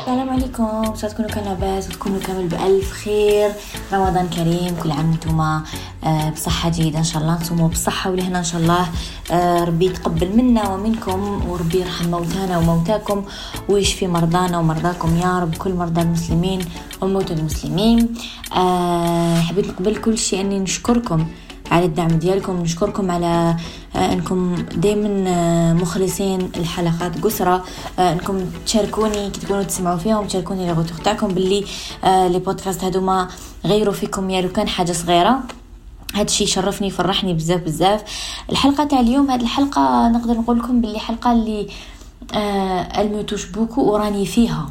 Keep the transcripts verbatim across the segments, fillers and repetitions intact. السلام عليكم، تكونوا كامل لاباس وتكونوا كامل بألف خير. رمضان كريم، كل عام نتوما بصحة جيدة إن شاء الله، نتوما بصحة ولهنا إن شاء الله. ربي يتقبل منا ومنكم، وربي يرحم موتانا وموتاكم، ويشفي مرضانا ومرضاكم يا رب، كل مرضى المسلمين وموتى المسلمين. حبيت نقبل كل شيء أني نشكركم على الدعم ديالكم، نشكركم على انكم دائما مخلصين الحلقات قسرة، انكم تشاركوني كي تكونوا تسمعوا فيهم، تشاركوني لي غوتور تاعكم باللي لي بودكاست هادوما غيروا فيكم يا لو كان حاجه صغيره. هذا الشيء شرفني، فرحني بزاف بزاف. الحلقه تاع اليوم، هذه الحلقه نقدر نقول لكم باللي حلقه اللي الموتوش بوكو وراني فيها،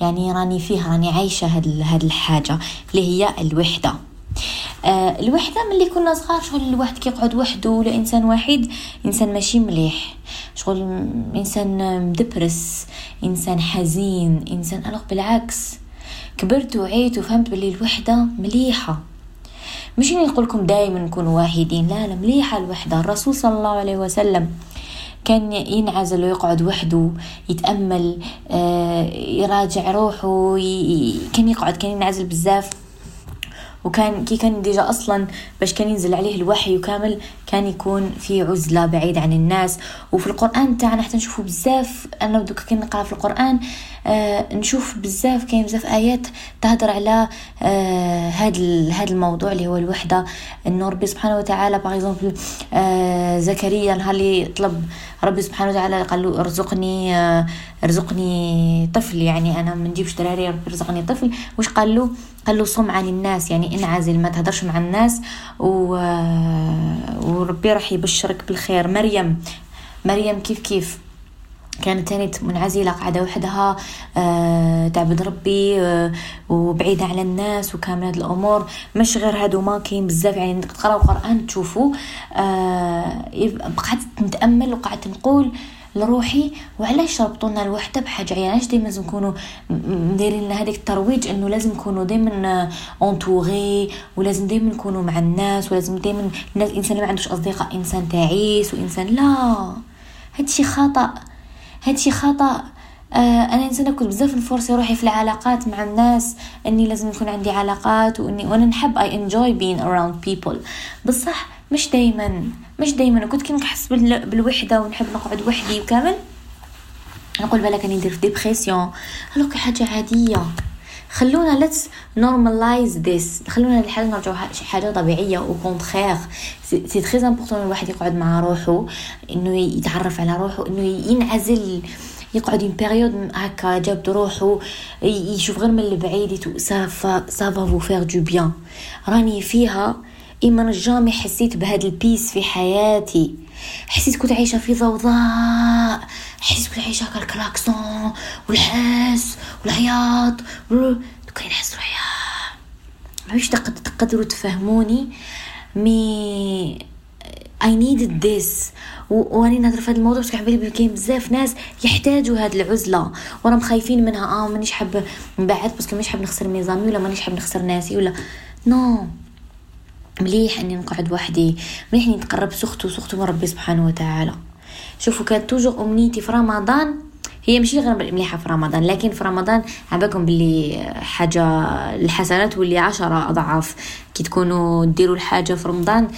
يعني راني فيها، راني عايشه هذه هذه الحاجه اللي هي الوحده. آه الوحده ملي كنا صغار، شغل الواحد كيقعد وحده ولا انسان وحيد، انسان ماشي مليح، شغل انسان مدبرس، انسان حزين، انسان الوغ بالعكس كبرت وعيت وفهمت بلي الوحده مليحه. ماشي نقول لكم دائما نكونوا واحدين، لا لا، مليحه الوحده. الرسول صلى الله عليه وسلم كان ينعزل ويقعد وحده، يتامل، آه يراجع روحه، ي... كان يقعد، كان ينعزل بزاف، وكان كي كان ديجا اصلا باش كان ينزل عليه الوحي وكامل كان يكون في عزله بعيد عن الناس. وفي القران تاعنا حتى نشوفوا بزاف، انا دوك كي نقرا في القران آه نشوف بزاف، كاين بزاف ايات تهضر على هذا آه هذا الموضوع اللي هو الوحده. ان ربي سبحانه وتعالى باغ اكزومبل آه زكريا نهار اللي طلب ربي سبحانه وتعالى قال له ارزقني آه ارزقني طفل، يعني انا ما نجيبش دراري، ربي رزقني طفل. واش قال له؟ قال له صم عن الناس، يعني انعزل، ما تهدرش مع الناس، و... وربي راح يبشرك بالخير. مريم مريم كيف كيف كانت ثاني منعزله، قاعده وحدها، آه، تعبد ربي، آه، وبعيده على الناس وكامل هاد الامور. مش غير هادو، ما كاين بزاف، يعني تقراو القران تشوفوا. آه، بقعدت نتامل وقعدت نقول لروحي، وعلاش ربطوا لنا الوحده بحاجه؟ يعني علاش ديما لازم نكونوا دايرين لنا هذاك الترويج، انه لازم نكونوا ديما اونتوري، ولازم ديما نكونوا مع الناس، ولازم ديما الناس، انسان ما عندوش اصدقاء انسان تعيس وانسان لا. هادشي خطا، هادشي خطا. آه انا انسانه كنت بزاف نفورسي روحي في العلاقات مع الناس، اني لازم يكون عندي علاقات، واني وانا نحب اي انجوي بين اراوند بيبل، بصح مش دايما مش دايما كنت كي نحس بالوحده ونحب نقعد وحدي وكامل، نقول بالك اني ندير في ديبريسيون، هلوك حاجه عاديه. خلونا let's normalize this، خلونا الحاجه نرجعوا حاجه طبيعيه. او كونترير سي تري امبورطون الواحد يقعد مع روحه، انه يتعرف على روحه، انه ينعزل، يقعد ين بيريود هكا جاب روحه، يشوف غير من البعيد. سافا سافا فو فير دو بيان، راني فيها. إيمان جامي حسيت بهذا البيس في حياتي، حسيت كنت عايشة في ضوضاء، حسيت كنت عايشة كالكلاكسون والحس والعياط وال... دوك نحس روحي ما واش تقدروا تفهموني، مي I needed this. واني نهضر في هذا الموضوع باسكو حبيت بلي كاين بزاف ناس يحتاجوا هذه العزله، وراهم خايفين منها. اه مانيش حابه نبعد باسكو مانيش حابه نخسر ميزامي، ولا مانيش حابه نخسر ناسي، ولا نو مليح اني نقعد وحدي، مليح اني نتقرب سخته سخته من ربي سبحانه وتعالى. شوفوا كانت توجور امنيتي في رمضان، هي ماشي غير مليحه في رمضان، لكن في رمضان عباكم باللي حاجه الحسنات واللي عشرة اضعاف. كي تكونوا ديروا الحاجه في رمضان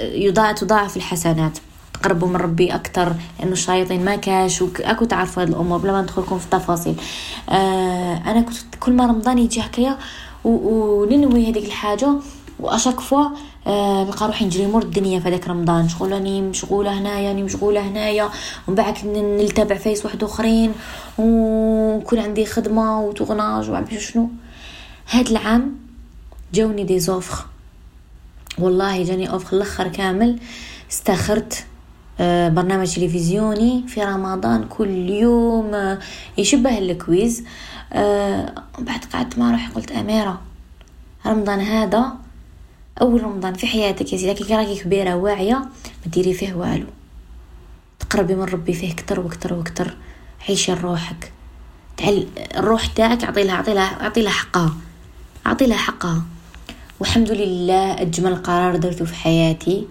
يضاعف تضاعف الحسنات، تقربوا من ربي اكثر، لانه الشياطين ما كاش واكو تعرفوا هذه الامور. بلا ما ندخلكم في التفاصيل، آه انا كنت كل ما رمضان يجي هكايا وننوي هذيك الحاجه، واشاك فوا آه نلقى روحي نجري مور الدنيا في هذاك رمضان، شغل راني مشغوله هنايا، راني مشغوله هنايا، ومن بعد نلتبع فيس واحد اخرين، وكون عندي خدمه وتغناج وعبي شنو. هاد العام جاوني دي زوفر، والله جاني اوفر الاخر كامل. استخرت آه برنامج تلفزيوني في رمضان كل يوم، آه يشبه الكويز. آه بعد قعدت مع روحي قلت اميره، رمضان هذا اول رمضان في حياتك يا سيدي، راكي كبيره واعيه، ما ديري فيه والو، قربي من ربي فيه كتر وكتر وكتر. عيشي روحك، تعال الروح تاعك اعطي لها اعطي لها اعطي لها حقها اعطي لها حقها. والحمد لله اجمل قرار درته في حياتي،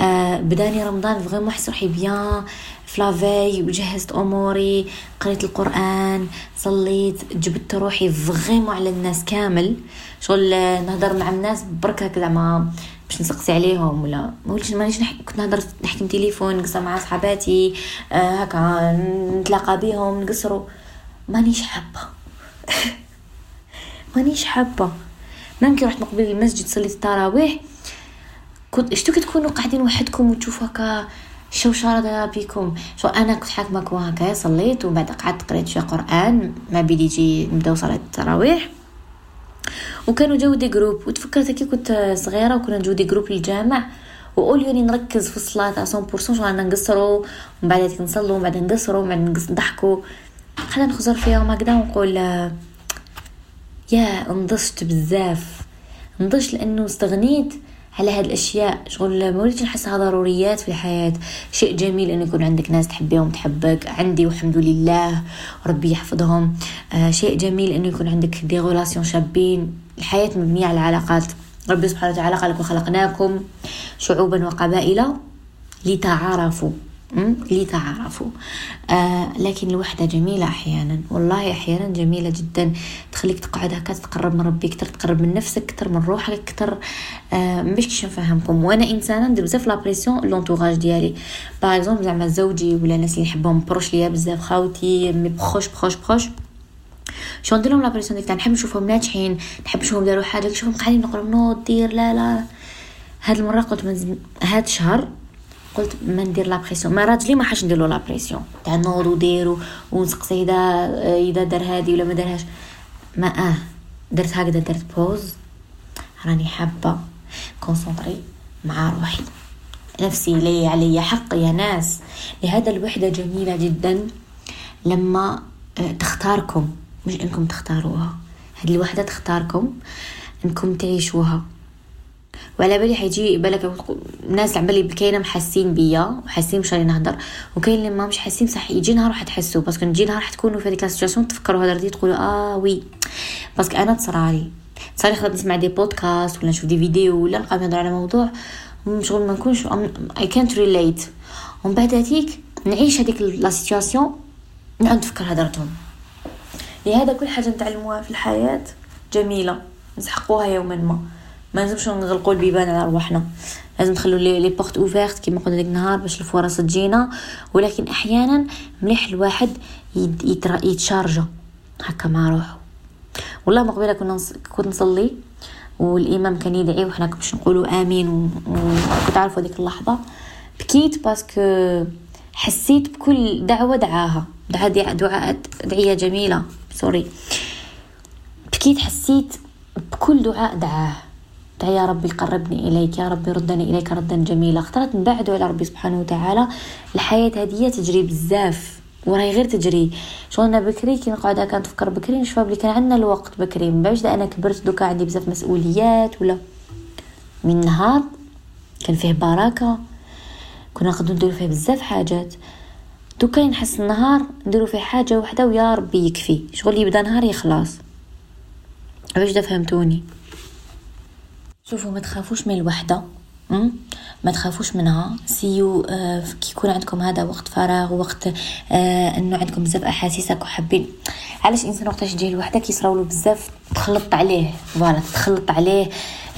آه بداني رمضان فغيمون حس روحي بيان فلافاي، وجهزت اموري، قريت القران، صليت، جبت روحي فغيمون على الناس كامل. شغل نهضر مع الناس برك هكذا ما باش نسقسي عليهم ولا ما قلتش، مانيش نحكي، كنت نهضر نحكي بالتليفون، نقصر مع صحباتي آه هكا نتلاقى بهم نقصروا. مانيش حابه مانيش حابه ممكن رحت مقبل المسجد صليت التراويح، كنت شتو كتكونوا قاعدين وحدكم وتشوفوا هكا الشوشره دايره بيكم. شو انا كنت حاكمه كوا هكا، صليت وبعد قعدت قريت شويه قران ما بدي يجي نبداو صلاه التراويح، وكانوا جو دي جروب. وتفكرت كي كنت صغيره وكنا نجو دي جروب للجامع، واول يوم نركز في الصلاه مية بالمية، شو انا نقصروا ومن بعد نصلوا ومن بعد نقصروا ومن بعد نضحكوا، خلينا نخزر فيهم هكذا ونقول يا انضجت بزاف، انضجت لانه استغنيت على هاد الاشياء. شغل ما وليتش نحسها ضروريات في الحياه. شيء جميل ان يكون عندك ناس تحبيهم تحبك، عندي والحمد لله ربي يحفظهم. آه شيء جميل انه يكون عندك دي غولاسيون شابين. الحياه مبنيه على العلاقات. ربي سبحانه وتعالى قالك وخلقناكم شعوبا وقبائل لتعارفوا لتعارفوا. آه لكن الوحده جميله احيانا، والله احيانا جميله جدا، تخليك تقعد هكا تقرب من ربي كتر، تقرب من نفسك كتر، من روحك كتر. آه مش كيش نفهمكم، وانا انسانه ندير بزاف لا بريسيون لونطوراج ديالي، باغ اكزومبل زعما زوجي ولا الناس اللي نحبهم بروش ليا بزاف، خاوتي، مي بروش بروش بروش شو ندير لهم لا بريسيون ديك، نحب نشوفهم ناجحين، نحب نشوفهم داروا حاجه، نشوفهم قاعدين نقولوا نو دير لا لا. هاد المره قلت منزم... هاد الشهر قلت ما ندير لا بريسيون، ما راجلي ما حاش ندير له لا بريسيون تاع نوض وديروا ونسقسي اذا اذا دار هذه ولا ما دارهاش. ما اه درت هكذا، درت بوز، راني حابه كونسونطري مع روحي، نفسي لي عليا حق يا ناس. لهذا الوحده جميله جدا لما تختاركم، مش انكم تختاروها، هذه الوحده تختاركم انكم تعيشوها. وعلى بالي حيجي بالك ناس عمالي بكاينه محسين بيا وحاسين مش راني نهضر، وكاين اللي ما مش حاسين صح، يجي نهار راح تحسوا، باسكو نجي نهار راح تكونوا في هذيك السيتواسيون تفكروا هضرتي تقولوا اه وي. باسكو انا تصرالي تصرالي خاطر نسمع دي بودكاست ولا نشوف دي فيديو ولا نلقى نهضر على موضوع شغل ما نكونش اي كانت ريليت، ومن بعد هذيك نعيش هذيك لا سيتواسيون نعود نفكر هضرتهم. لهذا كل حاجه نتعلموها في الحياه جميله، نسحقوها يوما ما، ما لازمش نغلقوا البيبان على ارواحنا، لازم نخلو لي لي بورت اوفيرت كيما قلنا ديك النهار باش الفرص تجينا. ولكن احيانا مليح الواحد يتشارجا هكا مع روحه. والله ما قبيله كنا كنت نصلي والامام كان يدعي وحنا باش نقولوا امين، وكتعرفوا هذيك اللحظه بكيت باسكو حسيت بكل دعوه دعاها دعاء دعاء دعيه جميله سوري بكيت، حسيت بكل دعاء دعاه، يا ربي قربني إليك، يا ربي ردني إليك ردا جميلة. اخترت نبعدوا على ربي سبحانه وتعالى. الحياة هذه تجري بزاف وراي غير تجري. شغلنا بكري كي نقعد هكا نفكر بكري نشوف بلي كان عندنا الوقت بكري، من بعد انا كبرت دوكا عندي بزاف مسؤوليات ولا من نهار كان فيه بركه كنا نقدروا نديروا فيه بزاف حاجات، دوكا نحس النهار نديروا فيه حاجه وحده ويا ربي يكفي. شغل يبدا نهار يخلص. واش دا فهمتوني؟ شوفوا ما تخافوش من الوحده، ما تخافوش منها. سيو آه كي يكون عندكم هذا وقت فراغ ووقت آه انه عندكم بزاف احاسيسك وحابين. علاش الانسان وقتاش يجي الوحده كيصراو له بزاف تخلط عليه، فوالا تخلط عليه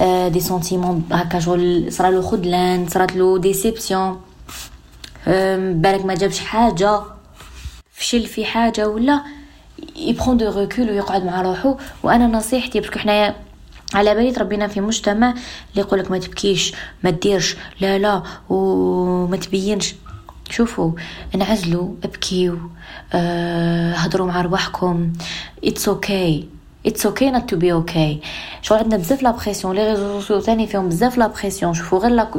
آه دي سنتيمون هكا، شغل صرا له خذلان، صرات له ديسيبسيون، آه بالك ما جابش حاجه، فشل في حاجه ولا يبرون دو ريكول ويقعد مع روحه. وانا نصيحتي باسكو حنايا على بالي تربينا في مجتمع اللي يقولك ما تبكيش، ما تديرش لا لا وما تبينش. شوفوا انعزلوا، ابكيوا، أه هضروا مع رواحكم، it's okay it's okay not to be okay. شو عندنا بزاف لا بريسيون، لي ريزو سوسيو ثاني فيهم بزاف لا بريسيون. شوفوا غير لا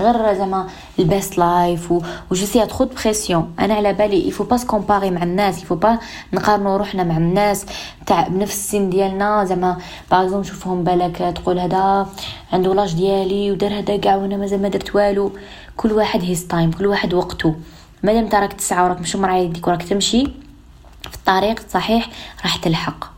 غير زعما البيست لايف وجسي تاخذ بريسيون. انا على بالي يفو با سكومباري مع الناس، يفو با نقارنوا روحنا مع الناس تاع بنفس السن ديالنا. زعما باغ اكزومبل نشوفهم بالك تقول هذا عنده لاج ديالي ودار هذا كاع وانا مازال ما درت والو. كل واحد هيز تايم، كل واحد وقته. مادام انت راك تسعى وراك مش مرعي يديك وراك تمشي في الطريق صحيح راح تلحق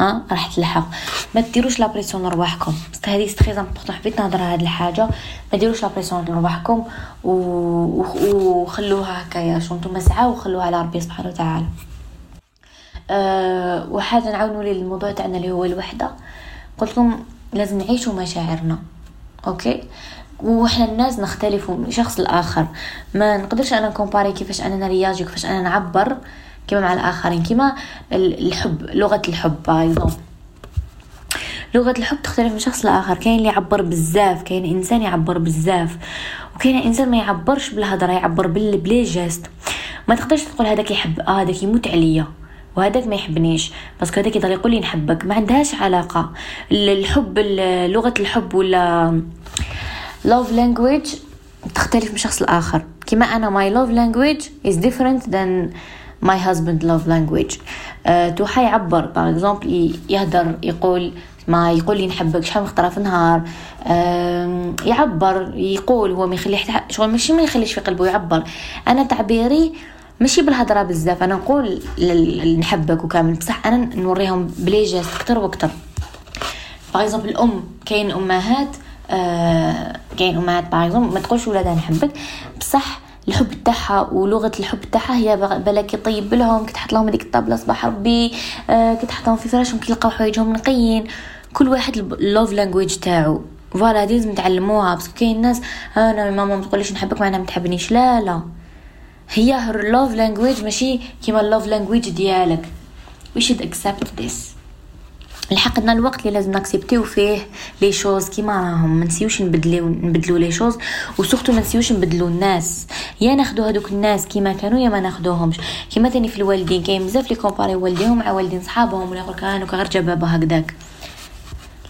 ها راح تلحق. ما ديروش لا بريسيون لرواحكم، هذه ستري امبورطون، حبيت نهضر على هذه الحاجه. ما ديروش لا بريسيون لرواحكم وخلوها هكايا شو نتوما سعاو وخلوها على ربي سبحانه وتعالى. أه وحاجه نعاونوا لي الموضوع تاعنا اللي هو الوحده، قلت لكم لازم نعيشوا مشاعرنا اوكي، وحنا الناس نختلفوا من شخص الاخر، ما نقدرش انا نكومباري كيفاش انا نرياجي كيفاش انا نعبر كما مع الاخرين. كما الحب، لغه الحب بايزون، لغه الحب تختلف من شخص لاخر، كاين اللي يعبر بزاف، كاين انسان يعبر بزاف، وكاين انسان ما يعبرش بالهضره، يعبر بالبلي جيست. ما تقدرش تقول هذاك يحب اه هذاك يموت عليا وهذاك ما يحبنيش، باسكو هذاك يضل يقول لي نحبك، ما عندهاش علاقه الحب. لغه الحب ولا love language تختلف من شخص لاخر. كما انا my love language is different than my husband love language. أه توحى يعبر باغ اكزومبل يهدر يقول ما يقول لي نحبك شحال من خطره في النهار، أه يعبر يقول، هو ما يخليه شغل ماشي ما يخليش في قلبه يعبر. انا تعبيري ماشي بالهضره بزاف، انا نقول نحبك وكامل، بصح انا نوريهم بلي جيست اكثر واكثر. باغ اكزومبل الام، كاين امهات أه كاين امهات باغ اكزومبل ما تقولش ولادها نحبك، بصح الحب تاعها ولغه الحب تاعها هي بالك يطيب لهم، كتحط لهم هذيك الطابله صباح ربي، آه كتحطهم في فراشهم كيلقاو حوايجهم نقيين. كل واحد اللوف لانجويج تاعو فوالا، هذه لازم تعلموها. باسكو كاين ناس انا ماما ما تقوليش نحبك معناها ما تحبنيش، لا لا، هي هر اللوف لانجويج ماشي كيما اللوف لانجويج ديالك. وي شود اكسبت ذس، لحقنا الوقت اللي لازم نكسبتيو فيه لي شوز كيما راهم، ما نسيوش نبدلو نبدلو لي شوز، وسورتو ما نسيوش نبدلو الناس، يا ناخذوا هذوك الناس كيما كانوا يا ما ناخذوهمش. كيما ثاني في الوالدين، كاين بزاف لي كومباري والديهم مع والدين صحابهم، ولا يقول كانوا غير جا بابا هكذاك.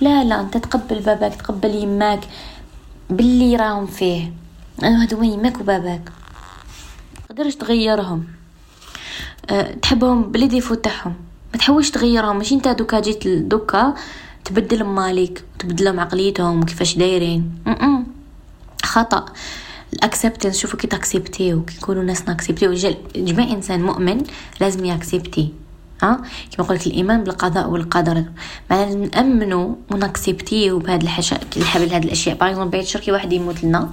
لا لا، انت تقبل باباك تقبل يماك باللي راهم فيه، انا هذو يماك وباباك تقدرش تغيرهم. أه تحبهم بلي ديفو تاعهم، ما تحاولش تغيرهم، ماشي انت دوكا جيت دوكا تبدل مالك وتبدلهم عقليتهم وكيفاش دايرين، م-م. خطا. الاكسبتنس، شوفوا كي تاكسبتيو كي يكونوا ناس ناكسبتيو. جميع انسان مؤمن لازم ياكسبتي، ها كيما قلت الايمان بالقضاء والقدر، معناها نامنوا وناكسبتيو بهذا الحشاء الحبل هذه الاشياء. باغ اكزومبل بعد شركي واحد يموت لنا،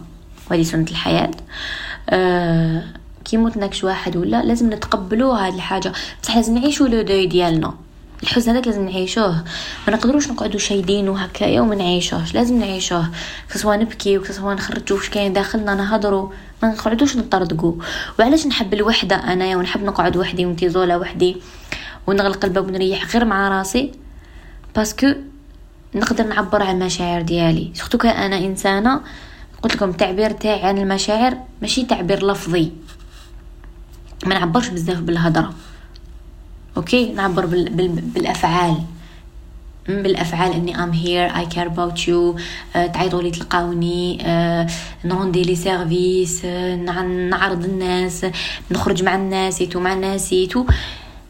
وهذه سنه الحياه، أه كي موتناكش واحد ولا لازم نتقبلوه هذه الحاجه، بصح لازم نعيشوا لو دوي ديالنا، الحزن هذاك لازم نعيشوه، ما نقدروش نقعدوا شايدين وهكايا وما نعيشوهش، لازم نعيشوه، سواء نبكي وسواء نخرجوا واش كاين داخلنا نهضروا، ما نقعدوش نطردقوا. وعلاش نحب الوحده انايا ونحب نقعد وحدي ونتيزولا وحدي ونغلق الباب ونريح غير مع راسي؟ باسكو نقدر نعبر على المشاعر ديالي، سورتو كأنا انسانه قلت لكم التعبير تاعي عن المشاعر ماشي تعبير لفظي، ما نعبرش بزاف بالهضره اوكي، نعبر بال... بال... بالافعال بالافعال اني ام هير اي كير اباوت يو، تعيطوا لي تلقاوني، أه، نوندي لي سيرفيس، أه، نعرض الناس، نخرج مع الناس يتو مع الناس يتو.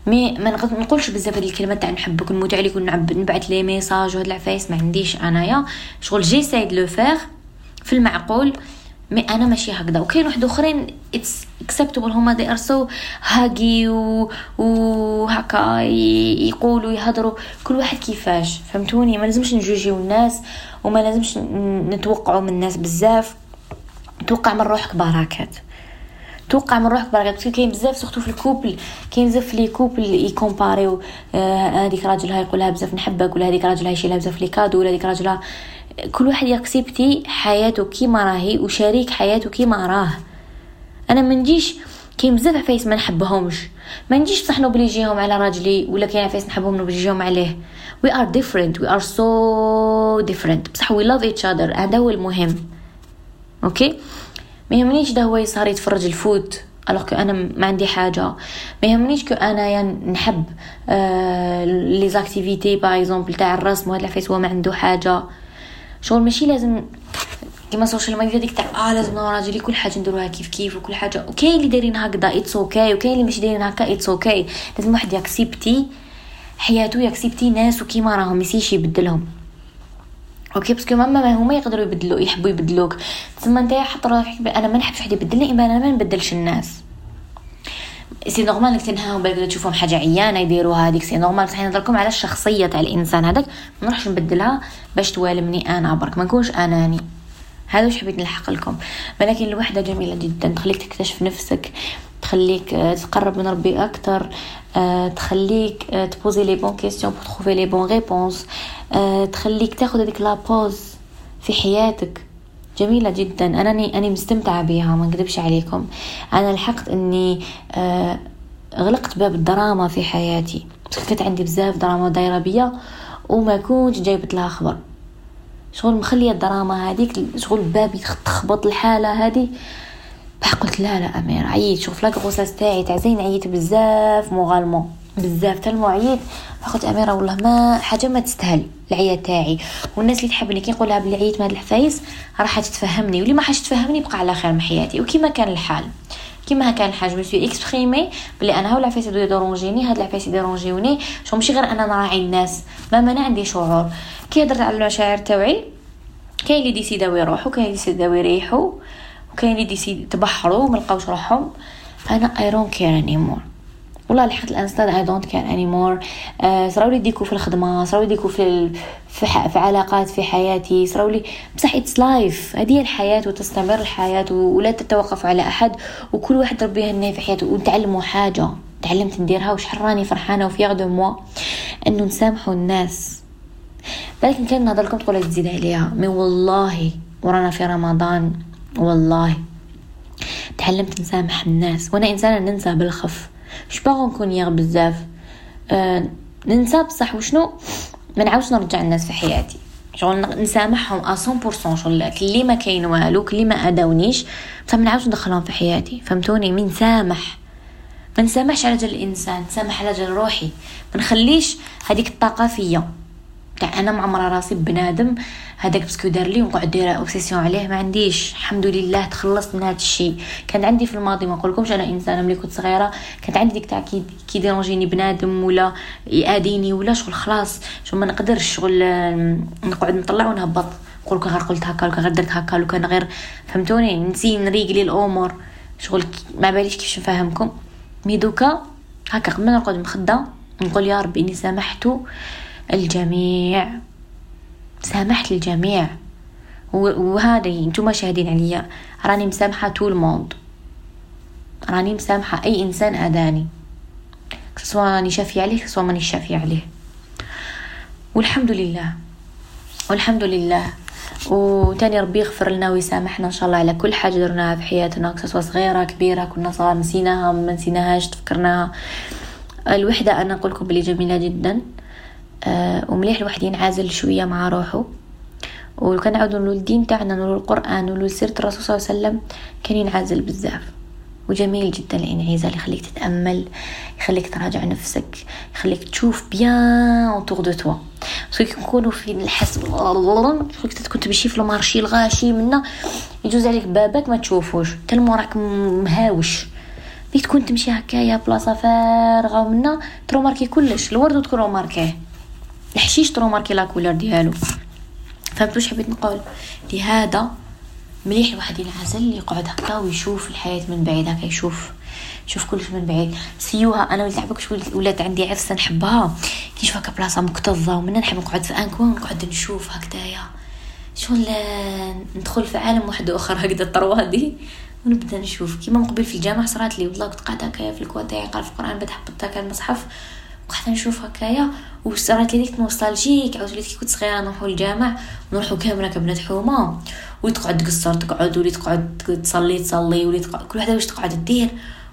مي ما نقولش بزاف هذه الكلمات تاع نحبك ونموت عليك ونبعث لي ميساج وهاد العفايس، ما عنديش انايا شغل جي سايد لو فير في المعقول، مي انا ماشي هكذا. وكاين واحد اخرين اتس اكسبتبل، هما دي ارسو هاغي وهكا يقولوا يهضروا، كل واحد كيفاش، فهمتوني؟ ما لازمش نجوجيو الناس وما لازمش نتوقعوا من الناس بزاف، توقع من روحك بركات، توقع من روحك بركات. باسكو كاين بزاف سورتو في الكوبل، كاين بزاف لي كوبل يكومباريو، هذيك آه راجلها يقولها بزاف نحبك، ولا هذيك راجلها يشيلها بزاف لي كادو، ولا هذيك راجلها. كل واحد يكسبتي حياته كيما راهي وشريك حياته كيما راه. انا ما نجيش كاين بزاف عفايس ما نحبهمش، ما نجيش بصح نوبليجيهم على راجلي، ولا كاين عفايس نحبهم نوبليجيهم عليه. we are different we are so different، بصح we love each other، هذا هو المهم. اوكي، ما يهمنيش ده هو يسهر يتفرج الفوت alors que انا ما عندي حاجه، ما يهمنيش كو انا يعني نحب لي زاكتيفيتي باغ اكزومبل تاع الرسم وهاد العفايس هو ما عنده حاجه. شغل ماشي لازم كيما السوشيال ميديا ديك تاع اه لازم نراجلي كل حاجه نديروها كيف كيف وكل حاجه، وكاين اللي دايرين هكذا اتس اوكي، وكاين اللي ماشي دايرين هكا اتس اوكي. لازم واحد ياكسبتي حياته، ياكسبتي ناس وكيما راهم، ميسيش يبدلهم. اوكي باسكو ماما هما يقدروا يبدلوا يحبوا يبدلوك تما نتايا حط روحك انا ما نحبش حد يبدلني اما انا ما نبدلش الناس سي نورمال انك تنهاهم بالك تشوفهم حاجه عيانه يديروها هذيك سي نورمال صحيح نهضركم على الشخصيه تاع الانسان هذاك ما نروحش نبدلها باش توالمني انا برك ما نكونش اناني هذا واش حبيت نلحق لكم. ولكن الوحده جميله جدا تخليك تكتشف نفسك تخليك تقرب من ربي اكثر تخليك تبوزي لي بون كيسيون بور تروفي لي بون ريبونس تخليك تاخذ هذيك لا بوز في حياتك جميله جدا. انا اني مستمتعه بها ما نكذبش عليكم. انا لحقت اني غلقت باب الدراما في حياتي كانت عندي بزاف دراما دايره بيا وما كنت جايبت لها خبر شغل مخليه الدراما هذيك شغل بابي تخبط الحاله هذه قلت لا لا امير عييت شوف لاك غوساس تاعي تاع زين عييت بزاف مغالمون بزاف تاع المعيط فقلت اميره والله ما حاجه ما تستاهل العياط تاعي والناس اللي تحبني كي نقولها بلي عييت ما هاد الحفايس راح تتفهمني واللي ما حاش تفهمني بقى على خير من حياتي. وكما كان الحال كما كان الحال جو سي اكسبريمي بلي انا هاو العفايس دو دورونجيني هاد العفايس يدورونجيوني شو ماشي غير انا نراعي الناس ما ما عندي شعور كي هضرت على المشاعر تاعي كاين اللي ديسيداو يروحو كاين اللي ديسيداو يريحو وكاين اللي ديسيد تبحروا وما لقاوش روحهم. انا اي دونت كير اني مور والله لحقت الانستغرام اي دونت كير اني مور صراو لي يديكو في الخدمه صراو لي يديكو في ال... في, ح... في علاقات في حياتي صراو لي بصح اتس لايف هذه الحياه وتستمر الحياه ولا تتوقف على احد وكل واحد ربي هنا في حياته ونتعلموا حاجه تعلمت نديرها وش حراني فرحانه وفيغ دو موا انه نسامحوا الناس بالك كان نهضر لكم تقولوا تزيد عليها من والله ورانا في رمضان والله تعلمت نسامح الناس وانا انسانه ننسى بالخف مش باغي نكون يغ بزاف أه ننسى بصح وشنو ما نعاودش نرجع الناس في حياتي شغل نسامحهم مية بالمية شغل اللي ما كاين والو اللي ما اداونيش بصح ما نعاودش ندخلهم في حياتي فهمتوني. من سامح ما نسامحش على جال الانسان نسامح على جال روحي ما نخليش هذيك الطاقه فيا تاع انا معمره راسي بنادم هذاك باسكو دار لي ونقعد دايره اوبسيسيون عليه ما عنديش. الحمد لله تخلصت من هذا الشيء كان عندي في الماضي ما نقولكمش انا انسانه ملي كنت صغيره كانت عندي ديك تاع كي ديرونجيني بنادم ولا ياديني ولا شغل خلاص شغل ما نقدرش شغل نقعد نطلع ونهبط نقولك غير قلت هكا ولا غير درت هكا ولا غير فهمتوني نسي نريقلي الامور شغل ما باليش كيفاش نفهمكم مي دوكا هكا قبل نرقد مخده نقول يا ربي اني سامحته الجميع سامحت الجميع وهذا انتم شاهدين عليا راني مسامحه طول الموند راني مسامحه اي انسان اذاني سواء راني شافيه عليه سواء ماني شافيه عليه والحمد لله والحمد لله وتاني ربي يغفر لنا ويسامحنا ان شاء الله على كل حاجه درناها في حياتنا سواء صغيره كبيره كنا صغار نسيناها ما نسيناهاش تفكرناها. الوحده انا نقول لكم بلي جميله جدا أه ومليح الواحد ينعزل شويه مع روحه وكان عاودوا نقولوا الدين تاعنا نقولوا القران ونقولوا سيره الرسول صلى الله عليه وسلم كان ينعزل بزاف وجميل جدا الانعزال يخليك تتامل يخليك تراجع نفسك يخليك تشوف بيان اونطور دو توا باسكو كي نكونوا في الحس كنت كنت ماشي في المارشي الغاشي منا يجوز عليك بابك ما تشوفوش حتى لموراك مهاوش كي تكون تمشي هكايا بلاصه فارغه منا ترو ماركي كلش الورد تكون ماركيه الحشيش ترو ماركي لا كولور ديالو فهمتوش حبيت نقول لهذا مليح الواحد ينعزل يقعد هكا ويشوف الحياه من بعيد هكا يشوف شوف كلش من بعيد سيوها انا ولات حبكش ولات عندي عفسه نحبها كي نشوف هكا بلاصه مكتظه ومنا نحب نقعد في انكون نقعد نشوف هكذايا شغل ندخل في عالم واحد اخر هكذا الطروادي ونبدا نشوف كيما مقبل في الجامعه صرات لي والله كنت قاعده هكايا في الكواتاي قرا في القران بدا حبطت هكا المصحف وقعدت نشوف هكايا وصارت لي ديك نوستالجيك عاود وليت كي كنت صغيره نروحوا للجامع ونروحوا كامله كبنات حومه وتقعد تقصر تقعد وليت تقعد تصلي تصلي وليت كل وحده واش تقعد دير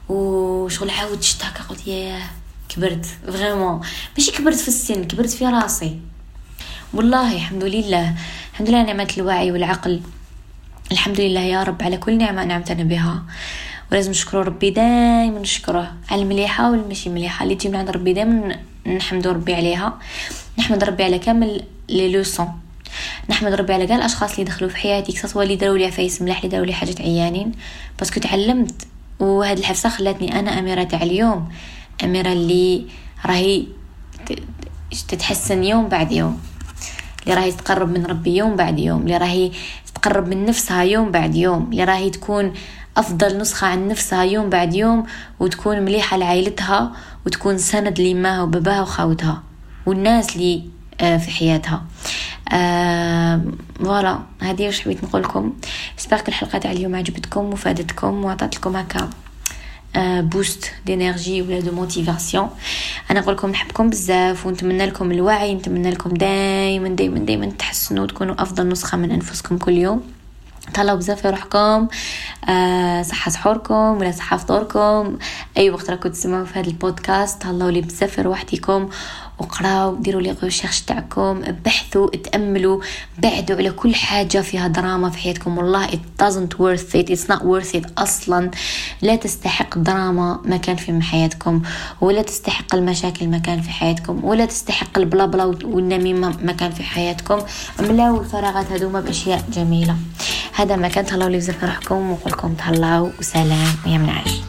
وشغل عاود شفت هكا قلت ياه كبرت فريمون ماشي كبرت في السن كبرت في راسي والله الحمد لله الحمد لله نعمه الوعي والعقل الحمد لله يا رب على كل نعمه نعمتنا بها ولازم نشكر ربي دائما نشكره على المليحه والمشي مليحه اللي تجي من عند ربي دائما نحمد ربي عليها نحمد ربي على كامل لي لوسون نحمد ربي على كاع الاشخاص اللي دخلوا في حياتي كسوا اللي داروا لي عفايس ملاح اللي داروا لي حاجه عيانين باسكو تعلمت وهاد الحفصه خلاتني انا اميره تاع اليوم اميره اللي راهي تتحسن يوم بعد يوم اللي راهي تقرب من ربي يوم بعد يوم، اللي راهي تقرب من نفسها يوم بعد يوم، اللي راهي تكون أفضل نسخة عن نفسها يوم بعد يوم، وتكون مليحة لعائلتها، وتكون سند لأمها وباباها وخاوتها والناس اللي في حياتها. فوالا آه، هذه واش حبيت نقول لكم. سباق الحلقه تاع اليوم عجبتكم وفادتكم وعطات لكم هكا آه بوست دينيرجي ولا دو موتيفاسيون. انا نقول لكم نحبكم بزاف ونتمنى لكم الوعي، نتمنى لكم دائما دائما دائما تحسنوا، تكونوا افضل نسخه من انفسكم كل يوم. طلعوا بزاف روحكم، آه صحه سحوركم ولا صحه فطوركم. اي وقت راكم تسمعوا في هذا البودكاست طلعوا لي بزاف روحكم، وقراو، ديروا لي ريشيرش تاعكم، بحثوا، تأملوا، بعدوا على كل حاجه فيها دراما في حياتكم. والله it doesn't worth it, it's not worth it. اصلا لا تستحق دراما ما كان في حياتكم، ولا تستحق المشاكل ما كان في حياتكم، ولا تستحق البلا بلا والنميمه ما كان في حياتكم. املاو الفراغات هذوما باشياء جميله. هذا ما كان. تهلاو لي بزاف روحكم ونقول لكم تهلاو وسلام ويا منعش.